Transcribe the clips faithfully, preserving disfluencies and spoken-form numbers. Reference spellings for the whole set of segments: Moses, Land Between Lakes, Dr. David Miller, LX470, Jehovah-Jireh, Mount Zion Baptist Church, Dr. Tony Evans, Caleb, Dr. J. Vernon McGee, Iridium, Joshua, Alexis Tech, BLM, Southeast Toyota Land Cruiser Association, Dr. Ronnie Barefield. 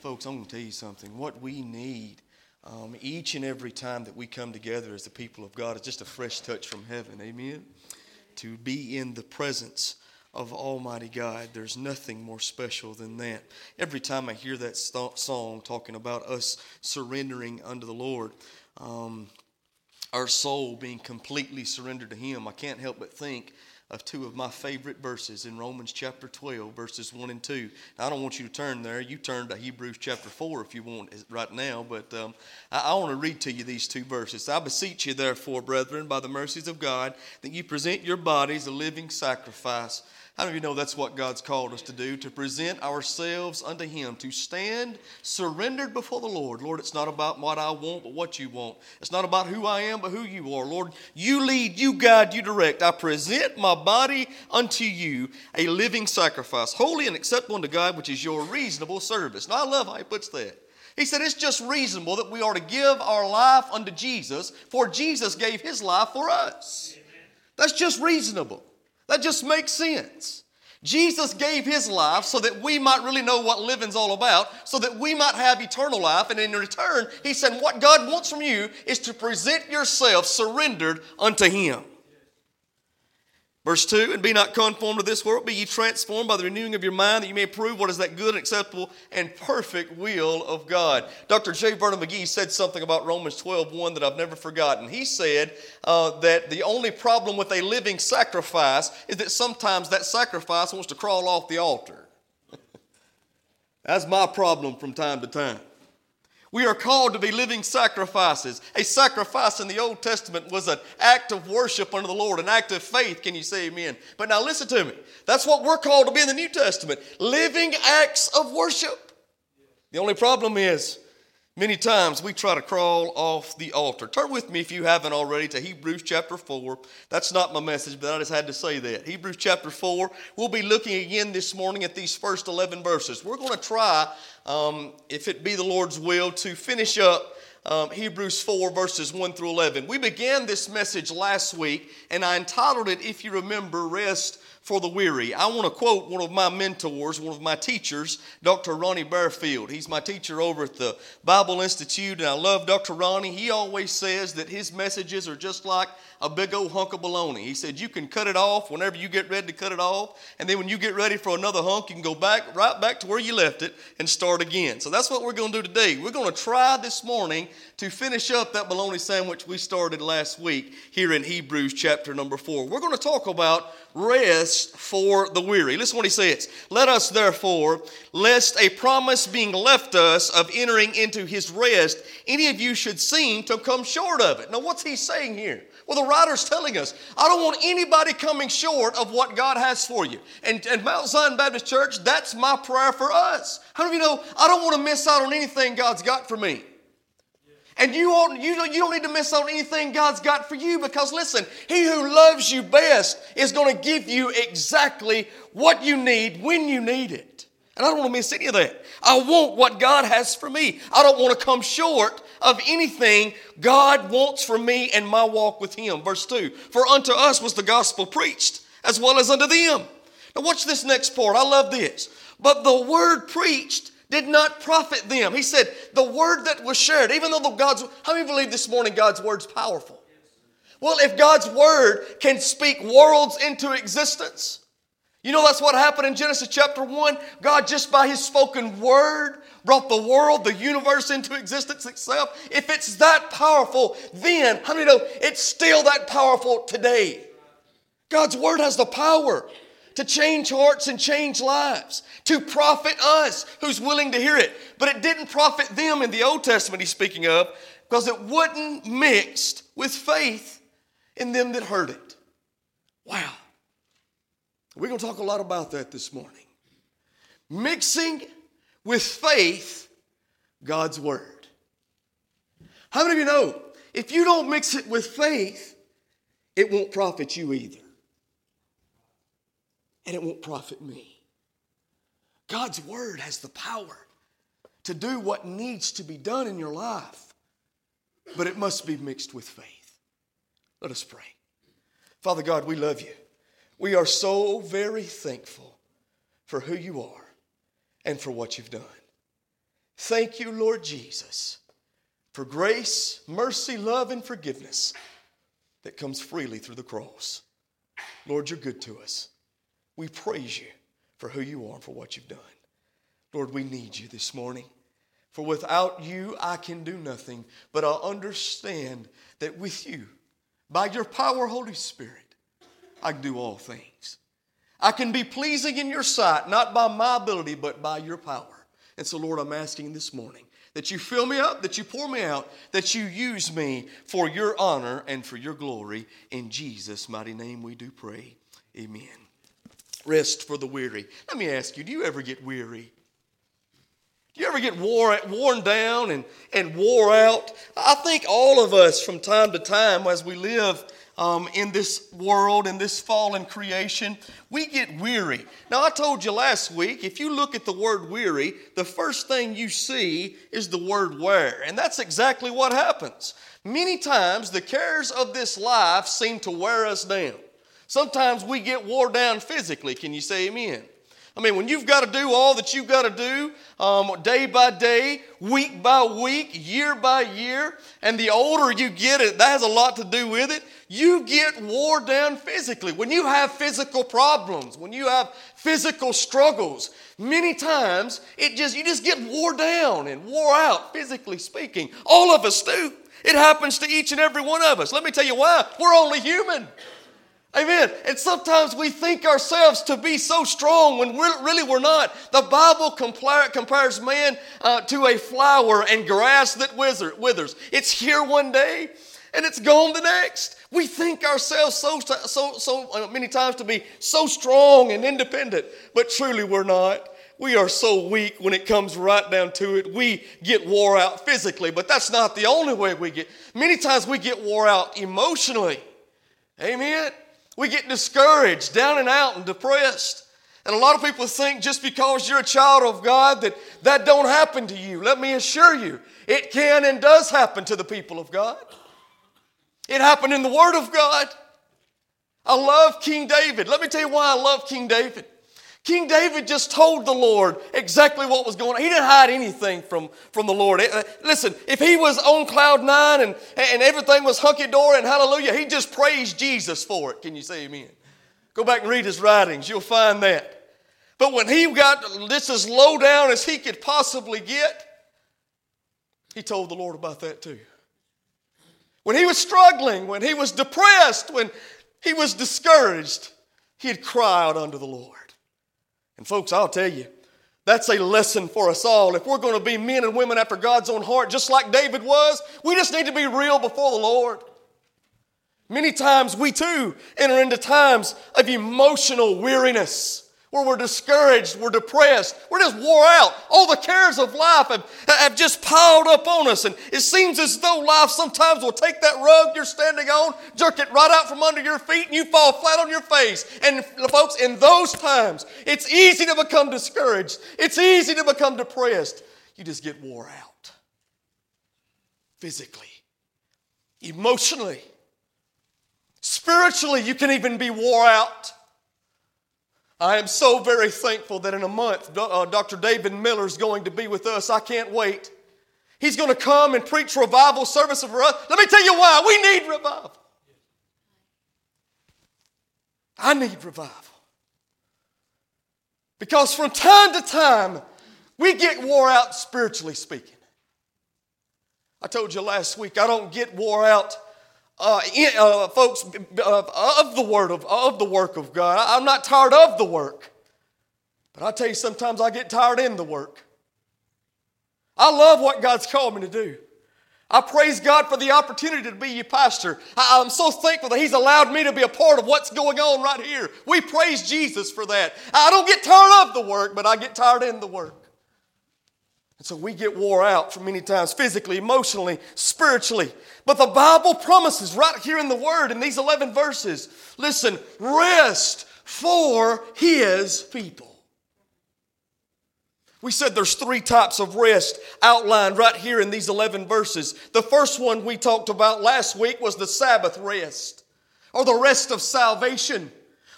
Folks, I'm going to tell you something. What we need um, each and every time that we come together as the people of God is just a fresh touch from heaven. Amen? To be in the presence of Almighty God. There's nothing more special than that. Every time I hear that st- song talking about us surrendering unto the Lord, um, our soul being completely surrendered to Him, I can't help but think of two of my favorite verses in Romans chapter twelve, verses one and two. Now, I don't want you to turn there. You turn to Hebrews chapter four if you want right now, but um, I, I want to read to you these two verses. I beseech you, therefore, brethren, by the mercies of God, that you present your bodies a living sacrifice. How many of you know that's what God's called us to do, to present ourselves unto Him, to stand surrendered before the Lord. Lord, it's not about what I want, but what you want. It's not about who I am, but who you are. Lord, you lead, you guide, you direct. I present my body unto you, a living sacrifice, holy and acceptable unto God, which is your reasonable service. Now, I love how he puts that. He said it's just reasonable that we are to give our life unto Jesus, for Jesus gave His life for us. Amen. That's just reasonable. That just makes sense. Jesus gave His life so that we might really know what living's all about, so that we might have eternal life. And in return, He said what God wants from you is to present yourself surrendered unto Him. Verse two, and be not conformed to this world, be ye transformed by the renewing of your mind, that you may prove what is that good and acceptable and perfect will of God. Doctor J. Vernon McGee said something about Romans twelve one that I've never forgotten. He said uh, that the only problem with a living sacrifice is that sometimes that sacrifice wants to crawl off the altar. That's my problem from time to time. We are called to be living sacrifices. A sacrifice in the Old Testament was an act of worship unto the Lord, an act of faith. Can you say amen? But now listen to me. That's what we're called to be in the New Testament. Living acts of worship. The only problem is many times we try to crawl off the altar. Turn with me if you haven't already to Hebrews chapter four. That's not my message, but I just had to say that. Hebrews chapter four. We'll be looking again this morning at these first eleven verses. We're going to try... Um, if it be the Lord's will, to finish up um, Hebrews four, verses one through eleven. We began this message last week, and I entitled it, if you remember, Rest for the Weary. I want to quote one of my mentors, one of my teachers, Doctor Ronnie Barefield. He's my teacher over at the Bible Institute, and I love Doctor Ronnie. He always says that his messages are just like a big old hunk of baloney. He said, you can cut it off whenever you get ready to cut it off, and then when you get ready for another hunk, you can go back right back to where you left it and start again. So that's what we're going to do today. We're going to try this morning to finish up that bologna sandwich we started last week here in Hebrews chapter number four. We're going to talk about rest for the weary. Listen to what he says. Let us therefore, lest a promise being left us of entering into his rest, any of you should seem to come short of it. Now what's he saying here? Well, the writer's telling us, I don't want anybody coming short of what God has for you. And, and Mount Zion Baptist Church, that's my prayer for us. How many of you know, I don't want to miss out on anything God's got for me. And you, ought, you, don't, you don't need to miss out on anything God's got for you, because listen, He who loves you best is going to give you exactly what you need when you need it. And I don't want to miss any of that. I want what God has for me. I don't want to come short of anything God wants for me and my walk with Him. Verse two, for unto us was the gospel preached, as well as unto them. Now watch this next part. I love this. But the word preached did not profit them. He said, the word that was shared, even though God's, how many believe this morning God's word's powerful? Well, if God's word can speak worlds into existence, you know that's what happened in Genesis chapter one. God just by His spoken word brought the world, the universe into existence itself. If it's that powerful then, how many know it's still that powerful today? God's word has the power to change hearts and change lives, to profit us who's willing to hear it. But it didn't profit them in the Old Testament he's speaking of, because it wasn't mixed with faith in them that heard it. Wow. We're going to talk a lot about that this morning. Mixing with faith God's word. How many of you know, if you don't mix it with faith, it won't profit you either. And it won't profit me. God's word has the power to do what needs to be done in your life, but it must be mixed with faith. Let us pray. Father God, we love you. We are so very thankful for who you are and for what you've done. Thank you, Lord Jesus, for grace, mercy, love, and forgiveness that comes freely through the cross. Lord, you're good to us. We praise you for who you are and for what you've done. Lord, we need you this morning. For without you, I can do nothing, but I understand that with you, by your power, Holy Spirit, I can do all things. I can be pleasing in your sight, not by my ability, but by your power. And so, Lord, I'm asking this morning that you fill me up, that you pour me out, that you use me for your honor and for your glory. In Jesus' mighty name we do pray. Amen. Rest for the weary. Let me ask you, do you ever get weary? Do you ever get wore, worn down and, and wore out? I think all of us from time to time as we live um, in this world, in this fallen creation, we get weary. Now, I told you last week, if you look at the word weary, the first thing you see is the word wear. And that's exactly what happens. Many times the cares of this life seem to wear us down. Sometimes we get worn down physically. Can you say amen? I mean, when you've got to do all that you've got to do um, day by day, week by week, year by year, and the older you get, it, that has a lot to do with it. You get worn down physically. When you have physical problems, when you have physical struggles, many times it just you just get worn down and wore out, physically speaking. All of us do. It happens to each and every one of us. Let me tell you why. We're only human. Amen. And sometimes we think ourselves to be so strong when we're, really we're not. The Bible compla- compares man uh, to a flower and grass that withers. It's here one day and it's gone the next. We think ourselves so so so many times to be so strong and independent, but truly we're not. We are so weak when it comes right down to it. We get wore out physically, but that's not the only way we get. Many times we get wore out emotionally. Amen. We get discouraged, down and out, and depressed. And a lot of people think just because you're a child of God that that don't happen to you. Let me assure you, it can and does happen to the people of God. It happened in the Word of God. I love King David. Let me tell you why I love King David. King David just told the Lord exactly what was going on. He didn't hide anything from, from the Lord. Listen, if he was on cloud nine and, and everything was hunky-dory and hallelujah, he just praised Jesus for it. Can you say amen? Go back and read his writings. You'll find that. But when he got this as low down as he could possibly get, he told the Lord about that too. When he was struggling, when he was depressed, when he was discouraged, he'd cry out unto the Lord. And folks, I'll tell you, that's a lesson for us all. If we're going to be men and women after God's own heart, just like David was, we just need to be real before the Lord. Many times we too enter into times of emotional weariness where we're discouraged, we're depressed, we're just wore out. All the cares of life have, have just piled up on us, and it seems as though life sometimes will take that rug you're standing on, jerk it right out from under your feet, and you fall flat on your face. And folks, in those times, it's easy to become discouraged. It's easy to become depressed. You just get wore out physically, emotionally, spiritually. You can even be wore out. I am so very thankful that in a month, uh, Doctor David Miller is going to be with us. I can't wait. He's going to come and preach revival service for us. Let me tell you why. We need revival. I need revival. Because from time to time, we get wore out spiritually speaking. I told you last week, I don't get wore out Uh, uh, folks, uh, of the word of, of the work of God. I, I'm not tired of the work. But I tell you, sometimes I get tired in the work. I love what God's called me to do. I praise God for the opportunity to be your pastor. I, I'm so thankful that He's allowed me to be a part of what's going on right here. We praise Jesus for that. I don't get tired of the work, but I get tired in the work. And so we get wore out for many times, physically, emotionally, spiritually. But the Bible promises right here in the Word in these eleven verses, listen, rest for His people. We said there's three types of rest outlined right here in these eleven verses. The first one we talked about last week was the Sabbath rest, or the rest of salvation.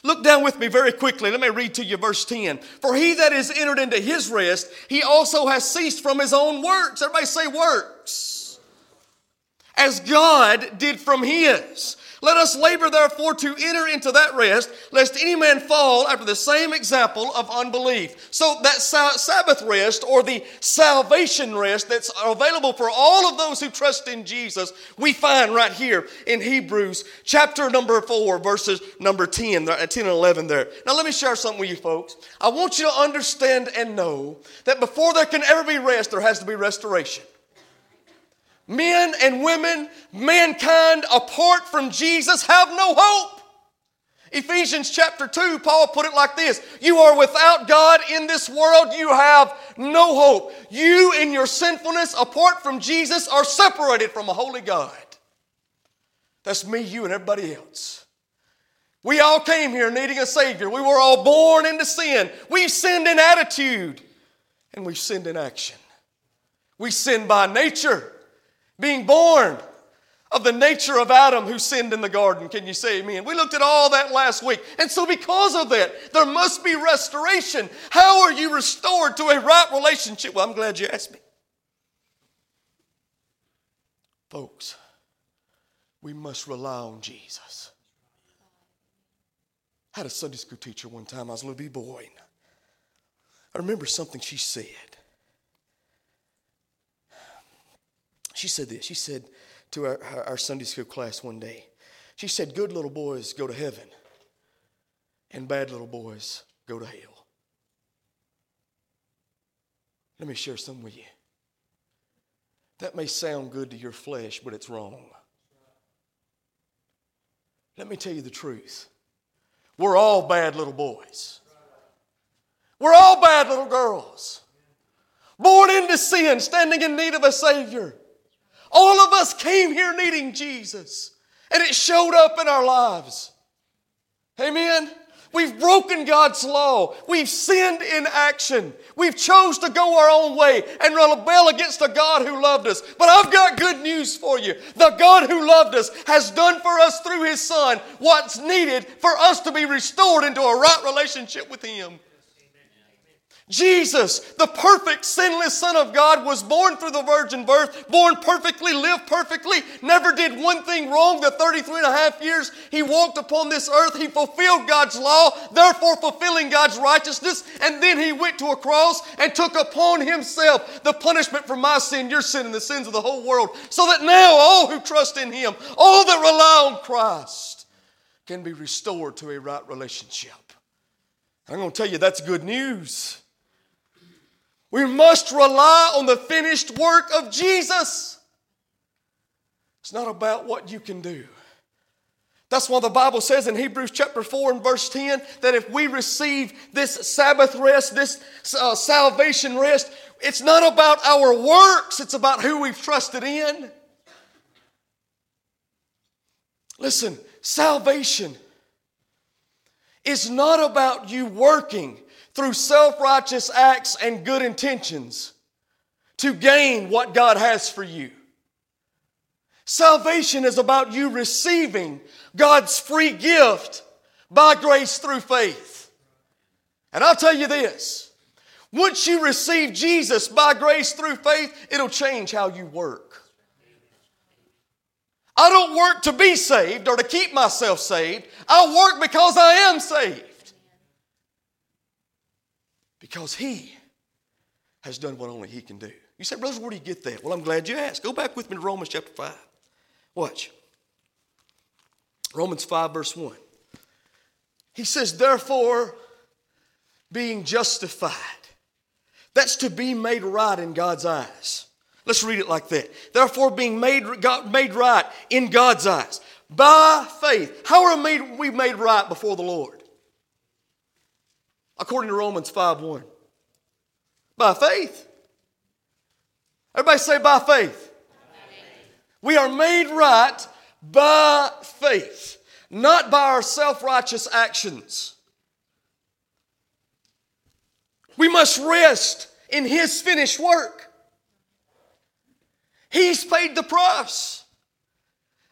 Look down with me very quickly. Let me read to you verse ten. For he that is entered into his rest, he also has ceased from his own works. Everybody say works. As God did from his. Let us labor therefore to enter into that rest, lest any man fall after the same example of unbelief. So that Sabbath rest, or the salvation rest that's available for all of those who trust in Jesus, we find right here in Hebrews chapter number four, verses number ten, ten and eleven there. Now let me share something with you folks. I want you to understand and know that before there can ever be rest, there has to be restoration. Men and women, mankind apart from Jesus have no hope. Ephesians chapter two, Paul put it like this. You are without God in this world. You have no hope. You in your sinfulness apart from Jesus are separated from a holy God. That's me, you, and everybody else. We all came here needing a Savior. We were all born into sin. We've sinned in attitude and we've sinned in action. We sin by nature. Being born of the nature of Adam who sinned in the garden. Can you say amen? We looked at all that last week. And so because of that, there must be restoration. How are you restored to a right relationship? Well, I'm glad you asked me. Folks, we must rely on Jesus. I had a Sunday school teacher one time. I was a little boy. And I remember something she said. She said this. She said to our, our Sunday school class one day, she said, good little boys go to heaven and bad little boys go to hell. Let me share something with you. That may sound good to your flesh, but it's wrong. Let me tell you the truth. We're all bad little boys. We're all bad little girls. Born into sin, standing in need of a Savior. All of us came here needing Jesus, and it showed up in our lives. Amen? We've broken God's law. We've sinned in action. We've chose to go our own way and rebel against the God who loved us. But I've got good news for you. The God who loved us has done for us through His Son what's needed for us to be restored into a right relationship with Him. Jesus, the perfect, sinless Son of God, was born through the virgin birth, born perfectly, lived perfectly, never did one thing wrong. The thirty-three and a half years He walked upon this earth, He fulfilled God's law, therefore fulfilling God's righteousness, and then He went to a cross and took upon Himself the punishment for my sin, your sin, and the sins of the whole world, so that now all who trust in Him, all that rely on Christ, can be restored to a right relationship. I'm going to tell you that's good news. We must rely on the finished work of Jesus. It's not about what you can do. That's why the Bible says in Hebrews chapter four and verse ten that if we receive this Sabbath rest, this uh, salvation rest, it's not about our works, it's about who we've trusted in. Listen, salvation is not about you working through self-righteous acts and good intentions to gain what God has for you. Salvation is about you receiving God's free gift by grace through faith. And I'll tell you this, once you receive Jesus by grace through faith, it'll change how you work. I don't work to be saved or to keep myself saved. I work because I am saved. Because He has done what only He can do. You say, brothers, where do you get that? Well, I'm glad you asked. Go back with me to Romans chapter five. Watch. Romans five verse one. He says, therefore, being justified. That's to be made right in God's eyes. Let's read it like that. Therefore, being made, made right in God's eyes. By faith. How are we made right before the Lord? According to Romans five one. By faith. Everybody say by faith. By faith. We are made right by faith. Not by our self-righteous actions. We must rest in His finished work. He's paid the price.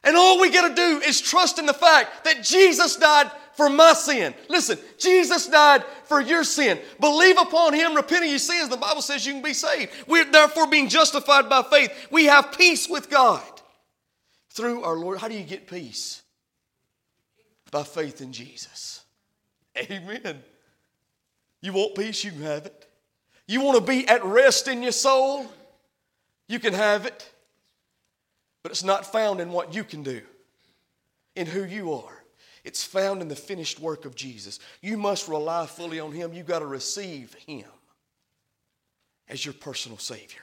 And all we got to do is trust in the fact that Jesus died for my sin. Listen, Jesus died for your sin. Believe upon him, repent of your sins. The Bible says you can be saved. We're therefore being justified by faith. We have peace with God through our Lord. How do you get peace? By faith in Jesus. Amen. You want peace? You can have it. You want to be at rest in your soul? You can have it. But it's not found in what you can do, in who you are. It's found in the finished work of Jesus. You must rely fully on him. You've got to receive him as your personal Savior.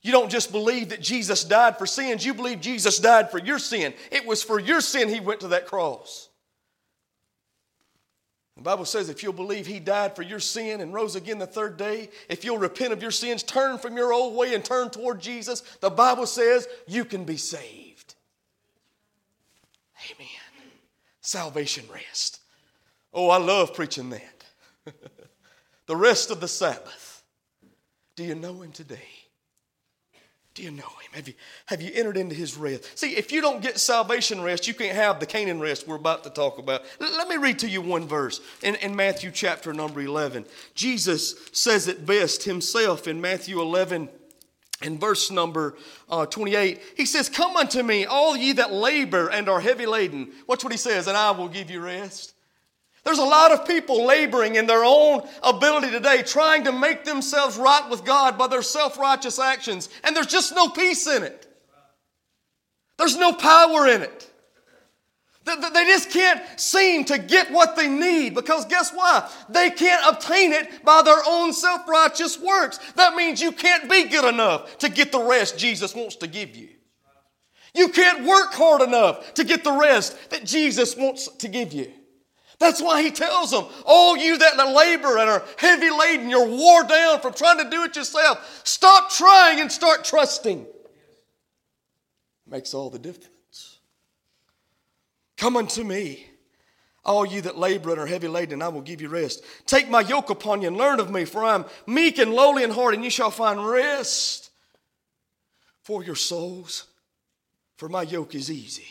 You don't just believe that Jesus died for sins. You believe Jesus died for your sin. It was for your sin he went to that cross. The Bible says if you'll believe he died for your sin and rose again the third day, if you'll repent of your sins, turn from your old way and turn toward Jesus, the Bible says you can be saved. Amen. Salvation rest. Oh, I love preaching that. The rest of the Sabbath. Do you know him today? Do you know him? Have you, have you entered into his rest? See, if you don't get salvation rest, you can't have the Canaan rest we're about to talk about. L- let me read to you one verse in, in Matthew chapter number eleven. Jesus says it best himself in Matthew eleven and verse number uh, twenty-eight. He says, "Come unto me, all ye that labor and are heavy laden." Watch what he says, "and I will give you rest." There's a lot of people laboring in their own ability today, trying to make themselves right with God by their self-righteous actions. And there's just no peace in it. There's no power in it. They just can't seem to get what they need because guess what? They can't obtain it by their own self-righteous works. That means you can't be good enough to get the rest Jesus wants to give you. You can't work hard enough to get the rest that Jesus wants to give you. That's why he tells them, all you that labor and are heavy laden, you're wore down from trying to do it yourself. Stop trying and start trusting. Makes all the difference. Come unto me, all you that labor and are heavy laden, and I will give you rest. Take my yoke upon you and learn of me, for I am meek and lowly in heart, and you shall find rest for your souls. For my yoke is easy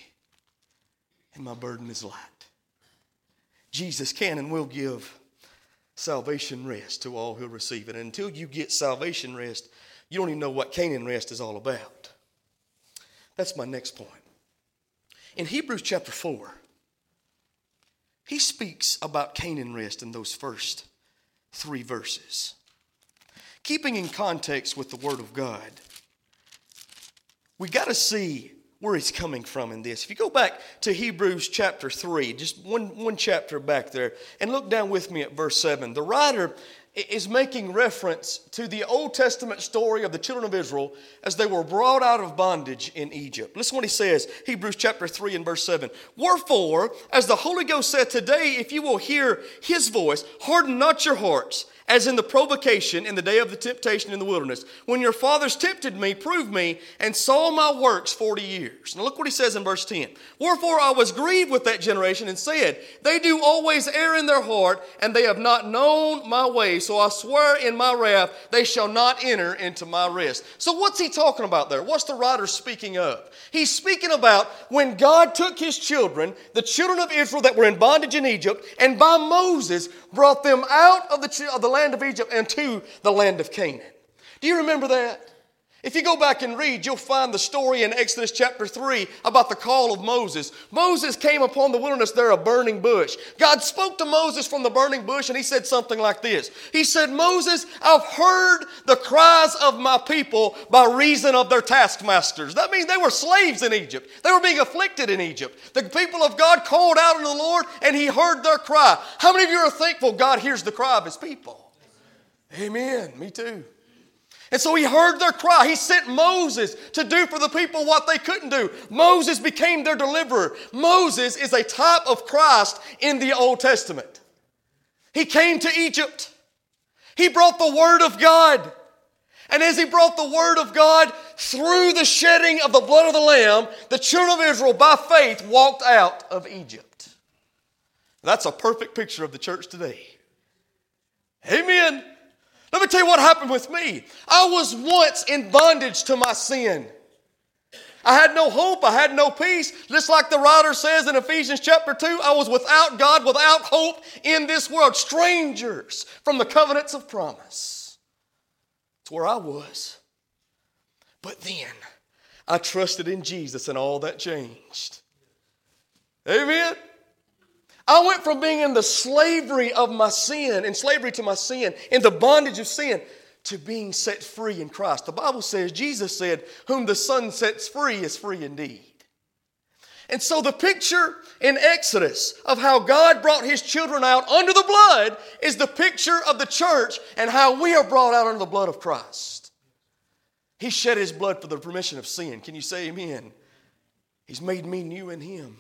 and my burden is light. Jesus can and will give salvation rest to all who receive it. And until you get salvation rest, you don't even know what Canaan rest is all about. That's my next point. In Hebrews chapter four, he speaks about Canaan rest in those first three verses. Keeping in context with the Word of God, we got to see where he's coming from in this. If you go back to Hebrews chapter three, just one, one chapter back there, and look down with me at verse seven. The writer is making reference to the Old Testament story of the children of Israel as they were brought out of bondage in Egypt. Listen to what he says, Hebrews chapter three and verse seven. "Wherefore, as the Holy Ghost saith, today, if you will hear his voice, harden not your hearts, as in the provocation in the day of the temptation in the wilderness, when your fathers tempted me, proved me, and saw my works forty years. Now look what he says in verse ten. "Wherefore I was grieved with that generation and said, they do always err in their heart, and they have not known my way. So I swear in my wrath, they shall not enter into my rest." So what's he talking about there? What's the writer speaking of? He's speaking about when God took his children, the children of Israel that were in bondage in Egypt, and by Moses brought them out of the, of the land of Egypt and to the land of Canaan. Do you remember that? If you go back and read, you'll find the story in Exodus chapter three about the call of Moses. Moses came upon the wilderness there, a burning bush. God spoke to Moses from the burning bush and he said something like this. He said, "Moses, I've heard the cries of my people by reason of their taskmasters." That means they were slaves in Egypt. They were being afflicted in Egypt. The people of God called out unto the Lord and he heard their cry. How many of you are thankful God hears the cry of his people? Amen. Me too. And so he heard their cry. He sent Moses to do for the people what they couldn't do. Moses became their deliverer. Moses is a type of Christ in the Old Testament. He came to Egypt. He brought the Word of God. And as he brought the Word of God, through the shedding of the blood of the Lamb, the children of Israel by faith walked out of Egypt. That's a perfect picture of the church today. Amen. Let me tell you what happened with me. I was once in bondage to my sin. I had no hope. I had no peace. Just like the writer says in Ephesians chapter two, I was without God, without hope in this world, strangers from the covenants of promise. That's where I was. But then I trusted in Jesus and all that changed. Amen. I went from being in the slavery of my sin, in slavery to my sin, in the bondage of sin, to being set free in Christ. The Bible says, Jesus said, whom the Son sets free is free indeed. And so the picture in Exodus of how God brought his children out under the blood is the picture of the church and how we are brought out under the blood of Christ. He shed his blood for the remission of sin. Can you say amen? He's made me new in him.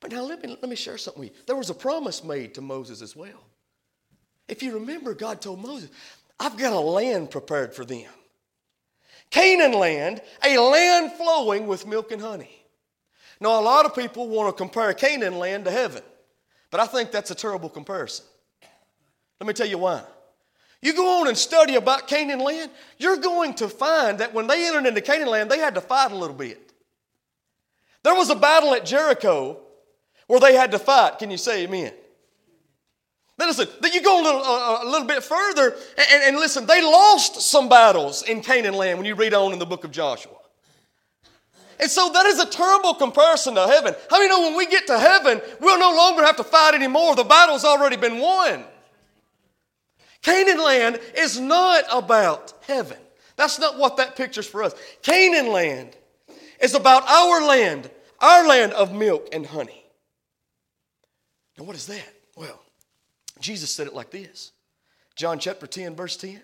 But now let me, let me share something with you. There was a promise made to Moses as well. If you remember, God told Moses, I've got a land prepared for them. Canaan land, a land flowing with milk and honey. Now, a lot of people want to compare Canaan land to heaven, but I think that's a terrible comparison. Let me tell you why. You go on and study about Canaan land, you're going to find that when they entered into Canaan land, they had to fight a little bit. There was a battle at Jericho where they had to fight. Can you say amen? Then listen, then you go a little, uh, a little bit further, and, and listen, they lost some battles in Canaan land when you read on in the book of Joshua. And so that is a terrible comparison to heaven. How many know when we get to heaven, we'll no longer have to fight anymore. The battle's already been won. Canaan land is not about heaven. That's not what that picture's for us. Canaan land is about our land, our land of milk and honey. Now, what is that? Well, Jesus said it like this. John chapter ten, verse ten.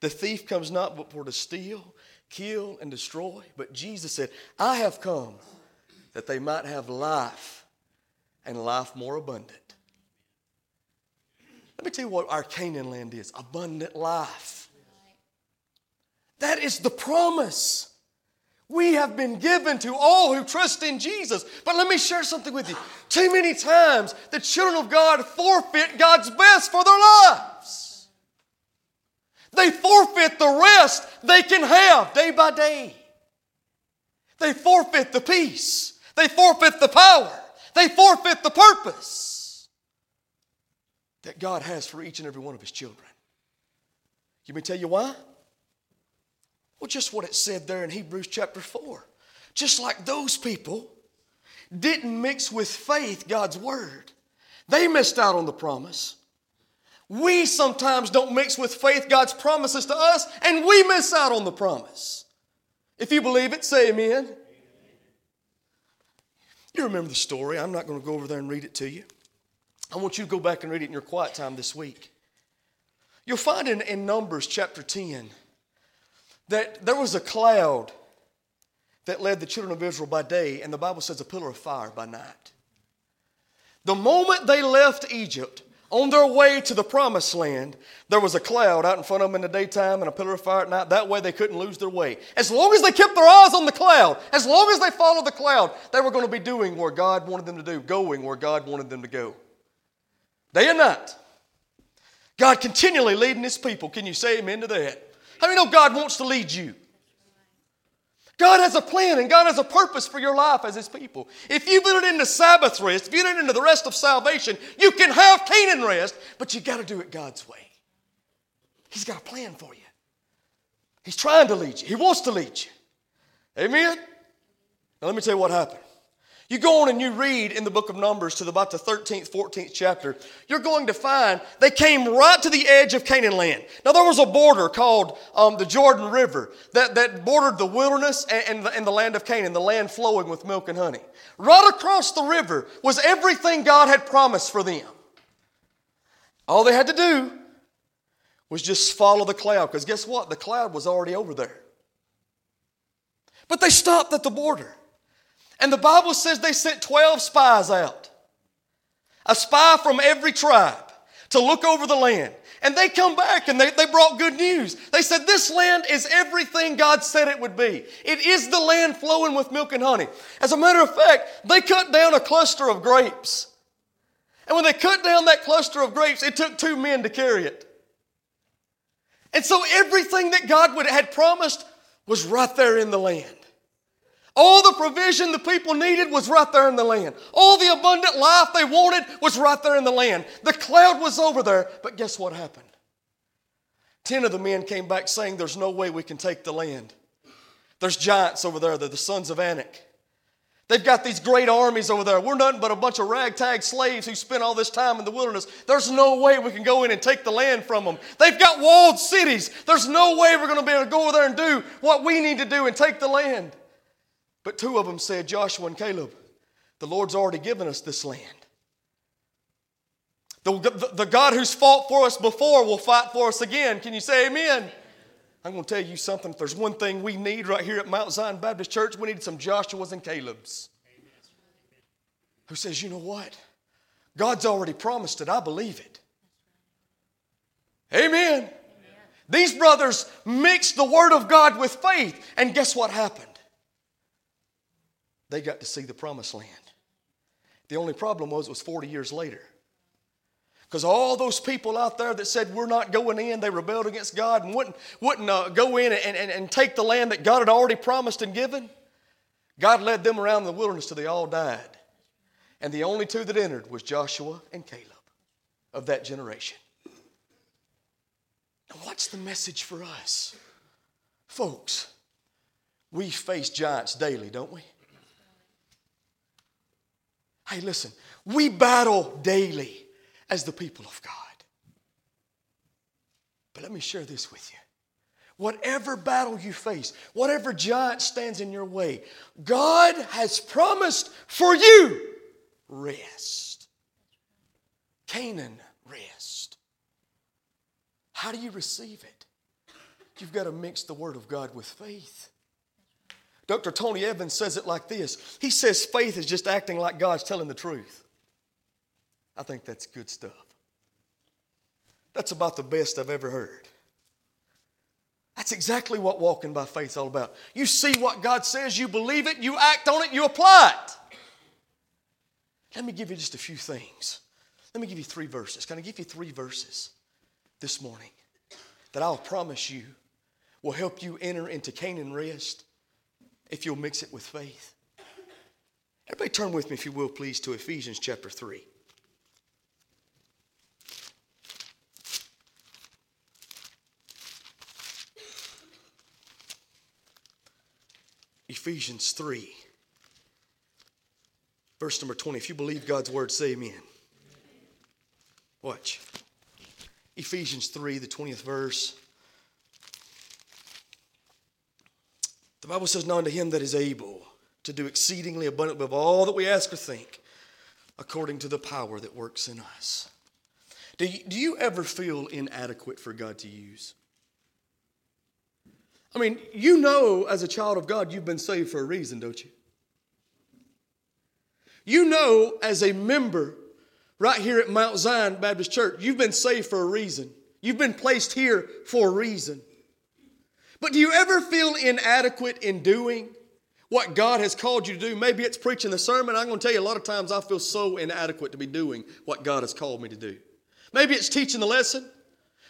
The thief comes not but for to steal, kill, and destroy. But Jesus said, I have come that they might have life and life more abundant. Let me tell you what our Canaan land is. Abundant life. That is the promise we have been given to all who trust in Jesus. But let me share something with you. Too many times the children of God forfeit God's best for their lives. They forfeit the rest they can have day by day. They forfeit the peace. They forfeit the power. They forfeit the purpose that God has for each and every one of his children. Let me tell you why. Well, just what it said there in Hebrews chapter four. Just like those people didn't mix with faith God's word. They missed out on the promise. We sometimes don't mix with faith God's promises to us, and we miss out on the promise. If you believe it, say amen. Amen. You remember the story. I'm not going to go over there and read it to you. I want you to go back and read it in your quiet time this week. You'll find in, in Numbers chapter ten, that there was a cloud that led the children of Israel by day, and the Bible says a pillar of fire by night. The moment they left Egypt on their way to the promised land, there was a cloud out in front of them in the daytime and a pillar of fire at night. That way they couldn't lose their way. As long as they kept their eyes on the cloud, as long as they followed the cloud, they were going to be doing where God wanted them to do, going where God wanted them to go. Day and night. God continually leading his people. Can you say amen to that? How many know God wants to lead you? God has a plan and God has a purpose for your life as his people. If you've entered into Sabbath rest, if you've entered into the rest of salvation, you can have Canaan rest, but you got to do it God's way. He's got a plan for you. He's trying to lead you. He wants to lead you. Amen? Now let me tell you what happened. You go on and you read in the book of Numbers to about the thirteenth, fourteenth chapter, you're going to find they came right to the edge of Canaan land. Now there was a border called um, the Jordan River that, that bordered the wilderness and, and, the, and the land of Canaan, the land flowing with milk and honey. Right across the river was everything God had promised for them. All they had to do was just follow the cloud, because guess what? The cloud was already over there. But they stopped at the border. And the Bible says they sent twelve spies out. A spy from every tribe to look over the land. And they come back and they, they brought good news. They said this land is everything God said it would be. It is the land flowing with milk and honey. As a matter of fact, they cut down a cluster of grapes. And when they cut down that cluster of grapes, it took two men to carry it. And so everything that God would had promised was right there in the land. All the provision the people needed was right there in the land. All the abundant life they wanted was right there in the land. The cloud was over there, but guess what happened? Ten of the men came back saying, there's no way we can take the land. There's giants over there. They're the sons of Anak. They've got these great armies over there. We're nothing but a bunch of ragtag slaves who spent all this time in the wilderness. There's no way we can go in and take the land from them. They've got walled cities. There's no way we're going to be able to go over there and do what we need to do and take the land. But two of them said, Joshua and Caleb, the Lord's already given us this land. The, the, the God who's fought for us before will fight for us again. Can you say amen? I'm going to tell you something. If there's one thing we need right here at Mount Zion Baptist Church, we need some Joshuas and Calebs. Amen. Who says, you know what? God's already promised it. I believe it. Amen. Amen. These brothers mixed the word of God with faith. And guess what happened? They got to see the promised land. The only problem was it was forty years later. Because all those people out there that said we're not going in, they rebelled against God and wouldn't, wouldn't uh, go in and, and, and take the land that God had already promised and given. God led them around the wilderness till they all died. And the only two that entered was Joshua and Caleb of that generation. Now what's the message for us? Folks, we face giants daily, don't we? Hey, listen, we battle daily as the people of God. But let me share this with you. Whatever battle you face, whatever giant stands in your way, God has promised for you rest. Canaan rest. How do you receive it? You've got to mix the word of God with faith. Doctor Tony Evans says it like this. He says faith is just acting like God's telling the truth. I think that's good stuff. That's about the best I've ever heard. That's exactly what walking by faith is all about. You see what God says, you believe it, you act on it, you apply it. Let me give you just a few things. Let me give you three verses. Can I give you three verses this morning that I'll promise you will help you enter into Canaan rest if you'll mix it with faith? Everybody turn with me, if you will, please, to Ephesians chapter three. Ephesians three, verse number twenty. If you believe God's word, say amen. Watch. Ephesians three, the twentieth verse. The Bible says, now unto him that is able to do exceedingly abundantly above all that we ask or think, according to the power that works in us. Do you, do you ever feel inadequate for God to use? I mean, you know as a child of God, you've been saved for a reason, don't you? You know as a member right here at Mount Zion Baptist Church, you've been saved for a reason. You've been placed here for a reason. But do you ever feel inadequate in doing what God has called you to do? Maybe it's preaching the sermon. I'm going to tell you, a lot of times I feel so inadequate to be doing what God has called me to do. Maybe it's teaching the lesson.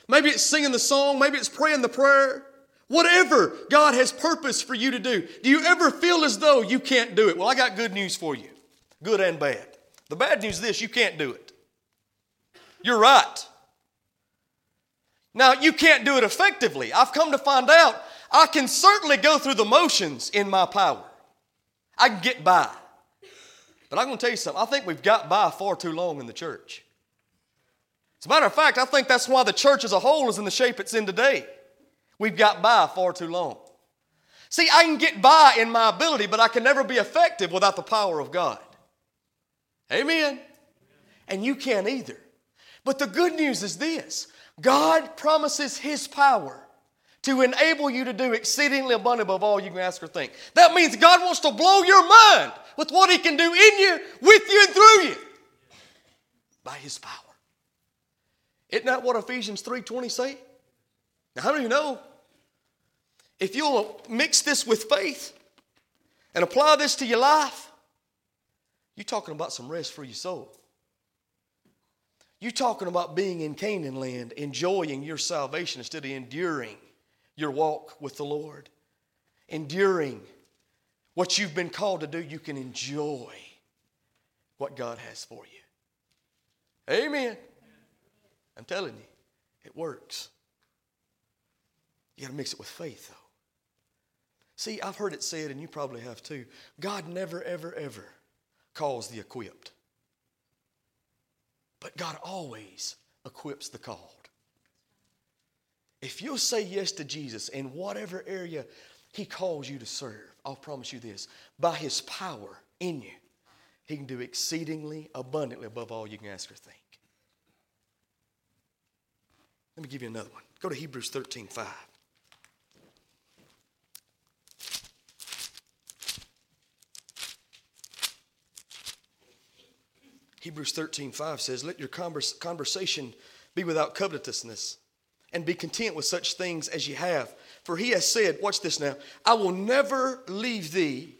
Maybe it's singing the song. Maybe it's praying the prayer. Whatever God has purpose for you to do, do you ever feel as though you can't do it? Well, I got good news for you, good and bad. The bad news is this, you can't do it. You're right. Now, you can't do it effectively. I've come to find out I can certainly go through the motions in my power. I can get by. But I'm going to tell you something. I think we've got by far too long in the church. As a matter of fact, I think that's why the church as a whole is in the shape it's in today. We've got by far too long. See, I can get by in my ability, but I can never be effective without the power of God. Amen. And you can't either. But the good news is this. God promises His power to enable you to do exceedingly abundantly above all you can ask or think. That means God wants to blow your mind with what He can do in you, with you, and through you by His power. Isn't that what Ephesians three twenty say? Now, how do you know? If you'll mix this with faith and apply this to your life, you're talking about some rest for your soul. You're talking about being in Canaan land, enjoying your salvation instead of enduring your walk with the Lord, enduring what you've been called to do, you can enjoy what God has for you. Amen. I'm telling you, it works. You got to mix it with faith, though. See, I've heard it said, and you probably have too, God never, ever, ever calls the equipped. But God always equips the called. If you'll say yes to Jesus in whatever area He calls you to serve, I'll promise you this, by His power in you, He can do exceedingly abundantly above all you can ask or think. Let me give you another one. Go to Hebrews thirteen five. Hebrews thirteen five says, let your converse, conversation be without covetousness, and be content with such things as ye have. For He has said, watch this now, I will never leave thee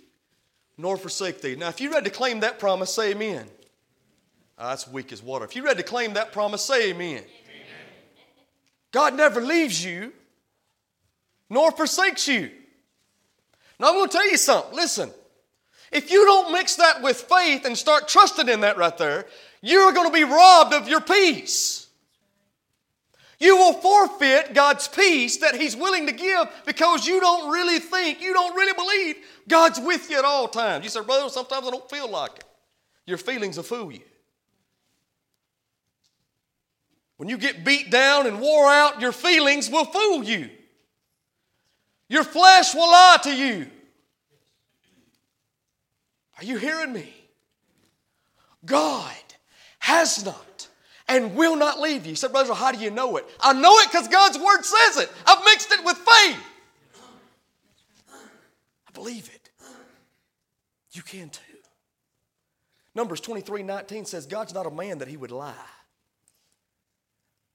nor forsake thee. Now, if you're ready to claim that promise, say amen. Oh, that's weak as water. If you're ready to claim that promise, say amen. Amen. God never leaves you nor forsakes you. Now, I'm going to tell you something. Listen, if you don't mix that with faith and start trusting in that right there, you're going to be robbed of your peace. You will forfeit God's peace that He's willing to give because you don't really think, you don't really believe God's with you at all times. You say, brother, sometimes I don't feel like it. Your feelings will fool you. When you get beat down and wore out, your feelings will fool you. Your flesh will lie to you. Are you hearing me? God has not and will not leave you. You said, brother, how do you know it? I know it because God's word says it. I've mixed it with faith. I believe it. You can too. Numbers twenty-three nineteen says, God's not a man that He would lie.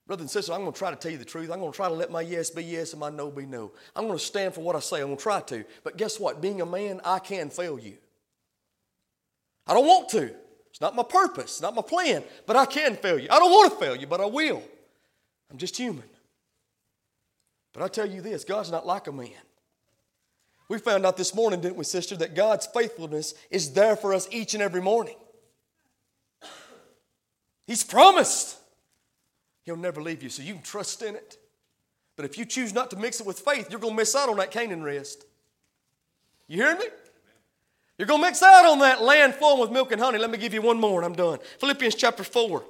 Brothers and sisters, I'm going to try to tell you the truth. I'm going to try to let my yes be yes and my no be no. I'm going to stand for what I say. I'm going to try to. But guess what? Being a man, I can fail you. I don't want to. It's not my purpose. It's not my plan. But I can fail you. I don't want to fail you, but I will. I'm just human. But I tell you this, God's not like a man. We found out this morning, didn't we, sister, that God's faithfulness is there for us each and every morning. He's promised. He'll never leave you, so you can trust in it. But if you choose not to mix it with faith, you're going to miss out on that Canaan rest. You hear me? You're going to mix out on that land flowing with milk and honey. Let me give you one more and I'm done. Philippians chapter four.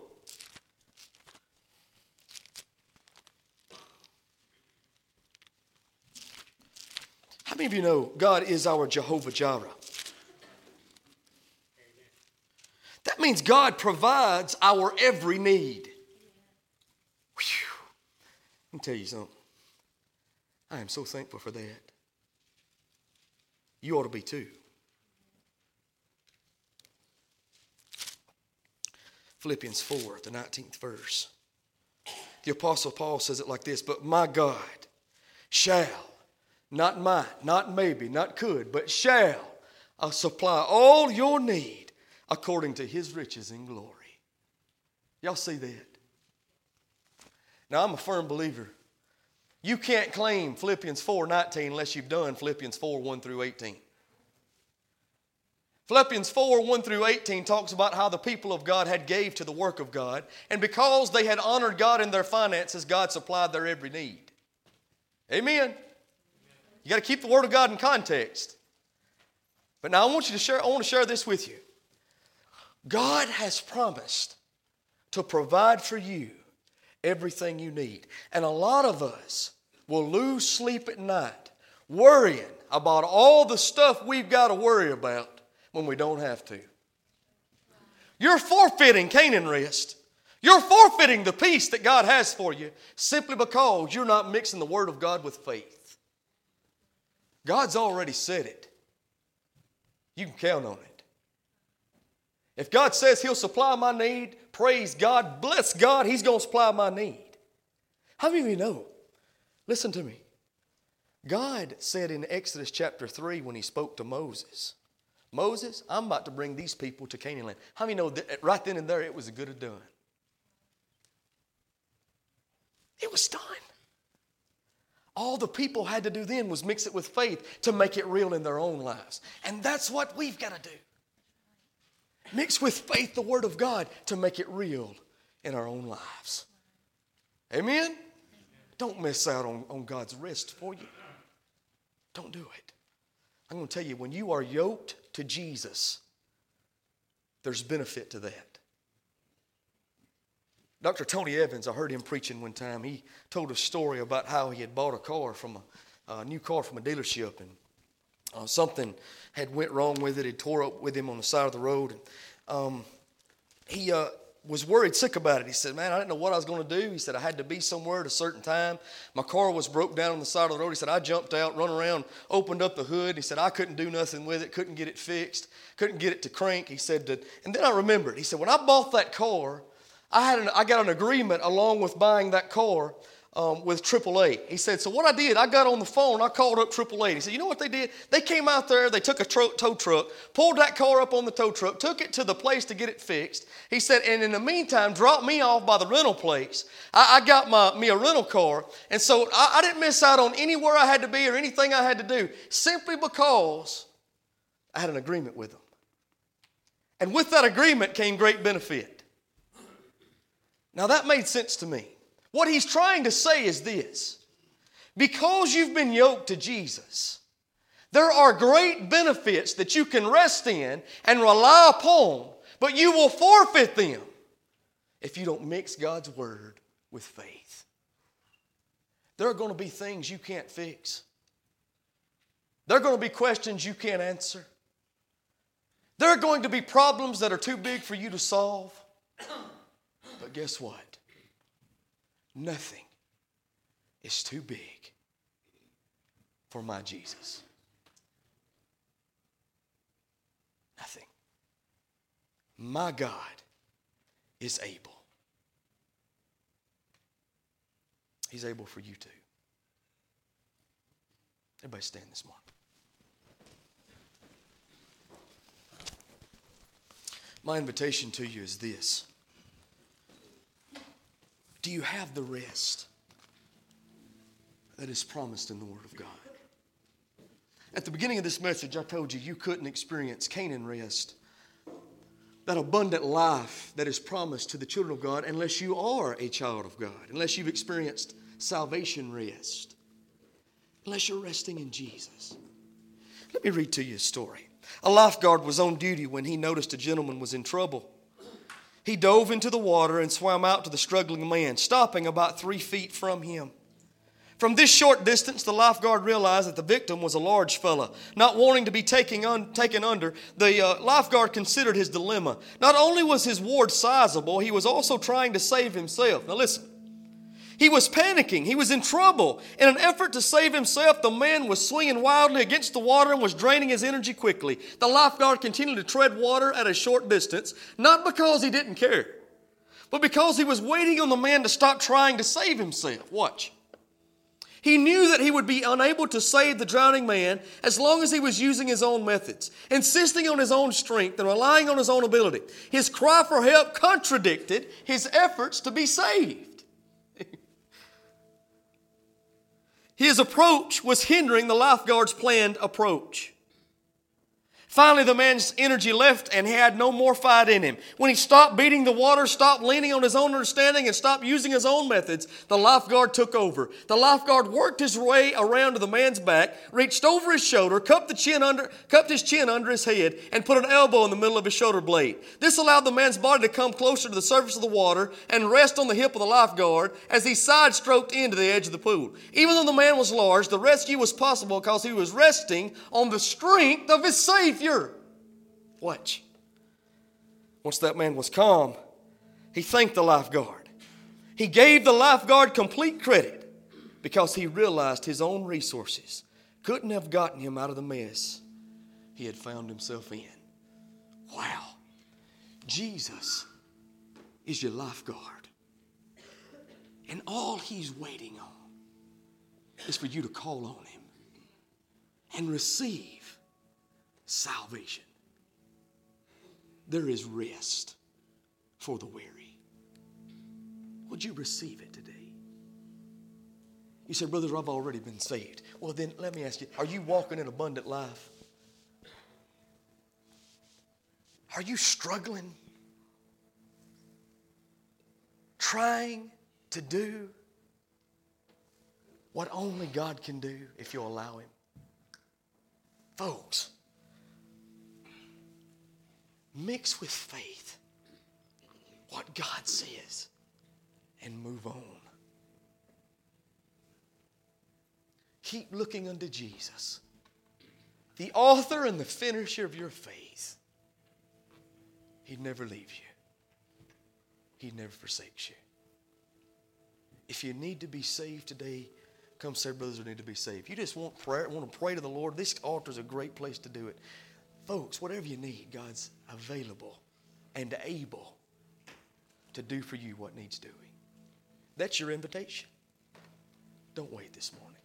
How many of you know God is our Jehovah-Jireh? That means God provides our every need. Whew. Let me tell you something. I am so thankful for that. You ought to be too. Philippians four, the nineteenth verse. The Apostle Paul says it like this, but my God shall, not might, not maybe, not could, but shall uh, supply all your need according to His riches in glory. Y'all see that? Now, I'm a firm believer. You can't claim Philippians four nineteen unless you've done Philippians four one through eighteen. Philippians four one through eighteen talks about how the people of God had gave to the work of God. And because they had honored God in their finances, God supplied their every need. Amen. You got to keep the word of God in context. But now I want you to share, I want to share this with you. God has promised to provide for you everything you need. And a lot of us will lose sleep at night worrying about all the stuff we've got to worry about when we don't have to. You're forfeiting Canaan rest. You're forfeiting the peace that God has for you simply because you're not mixing the word of God with faith. God's already said it. You can count on it. If God says He'll supply my need, praise God, bless God, He's going to supply my need. How many of you know? Listen to me. God said in Exodus chapter three when He spoke to Moses, Moses, I'm about to bring these people to Canaan land. How many know that right then and there it was a good done? It was done. All the people had to do then was mix it with faith to make it real in their own lives. And that's what we've got to do. Mix with faith the Word of God to make it real in our own lives. Amen? Amen. Don't miss out on, on God's rest for you. Don't do it. I'm going to tell you, when you are yoked to Jesus, there's benefit to that. Doctor Tony Evans, I heard him preaching one time. He told a story about how he had bought a car from a, a new car from a dealership, and uh, something had went wrong with it. It tore up with him on the side of the road. And, um, he uh, was worried sick about it. He said, man, I didn't know what I was going to do. He said, I had to be somewhere at a certain time. My car was broke down on the side of the road. He said, I jumped out, run around, opened up the hood. He said, I couldn't do nothing with it. Couldn't get it fixed. Couldn't get it to crank. He said, to, and then I remembered. He said, when I bought that car, I had an, I got an agreement along with buying that car um, with triple A. He said, so what I did, I got on the phone, I called up triple A. He said, you know what they did? They came out there, they took a tro- tow truck, pulled that car up on the tow truck, took it to the place to get it fixed. He said, and in the meantime, dropped me off by the rental place. I, I got my, me a rental car, and so I, I didn't miss out on anywhere I had to be or anything I had to do, simply because I had an agreement with them. And with that agreement came great benefit. Now that made sense to me. What he's trying to say is this. Because you've been yoked to Jesus, there are great benefits that you can rest in and rely upon, but you will forfeit them if you don't mix God's Word with faith. There are going to be things you can't fix. There are going to be questions you can't answer. There are going to be problems that are too big for you to solve. But guess what? Nothing is too big for my Jesus. Nothing. My God is able. He's able for you too. Everybody stand this morning. My invitation to you is this. Do you have the rest that is promised in the Word of God? At the beginning of this message, I told you you couldn't experience Canaan rest, that abundant life that is promised to the children of God, unless you are a child of God, unless you've experienced salvation rest, unless you're resting in Jesus. Let me read to you a story. A lifeguard was on duty when he noticed a gentleman was in trouble. He dove into the water and swam out to the struggling man, stopping about three feet from him. From this short distance, the lifeguard realized that the victim was a large fella. Not wanting to be taken, un- taken under, the uh, lifeguard considered his dilemma. Not only was his ward sizable, he was also trying to save himself. Now listen. He was panicking. He was in trouble. In an effort to save himself, the man was swinging wildly against the water and was draining his energy quickly. The lifeguard continued to tread water at a short distance, not because he didn't care, but because he was waiting on the man to stop trying to save himself. Watch. He knew that he would be unable to save the drowning man as long as he was using his own methods, insisting on his own strength and relying on his own ability. His cry for help contradicted his efforts to be saved. His approach was hindering the lifeguard's planned approach. Finally, the man's energy left and he had no more fight in him. When he stopped beating the water, stopped leaning on his own understanding, and stopped using his own methods, the lifeguard took over. The lifeguard worked his way around to the man's back, reached over his shoulder, cupped, the chin under, cupped his chin under his head, and put an elbow in the middle of his shoulder blade. This allowed the man's body to come closer to the surface of the water and rest on the hip of the lifeguard as he side-stroked into the edge of the pool. Even though the man was large, the rescue was possible because he was resting on the strength of his Savior. Watch. Once that man was calm, he thanked the lifeguard. He gave the lifeguard complete credit because he realized his own resources couldn't have gotten him out of the mess he had found himself in. Wow. Jesus is your lifeguard. And all he's waiting on is for you to call on him and receive salvation. There is rest for the weary. Would you receive it today? You say, brothers, I've already been saved. Well, then let me ask you, are you walking an abundant life? Are you struggling? Trying to do what only God can do if you'll allow him? Folks, mix with faith what God says and move on. Keep looking unto Jesus, the author and the finisher of your faith. He'd never leave you. He never forsakes you. If you need to be saved today, come say, brothers, we need to be saved. You just want prayer, want to pray to the Lord. This altar is a great place to do it. Folks, whatever you need, God's available and able to do for you what needs doing. That's your invitation. Don't wait this morning.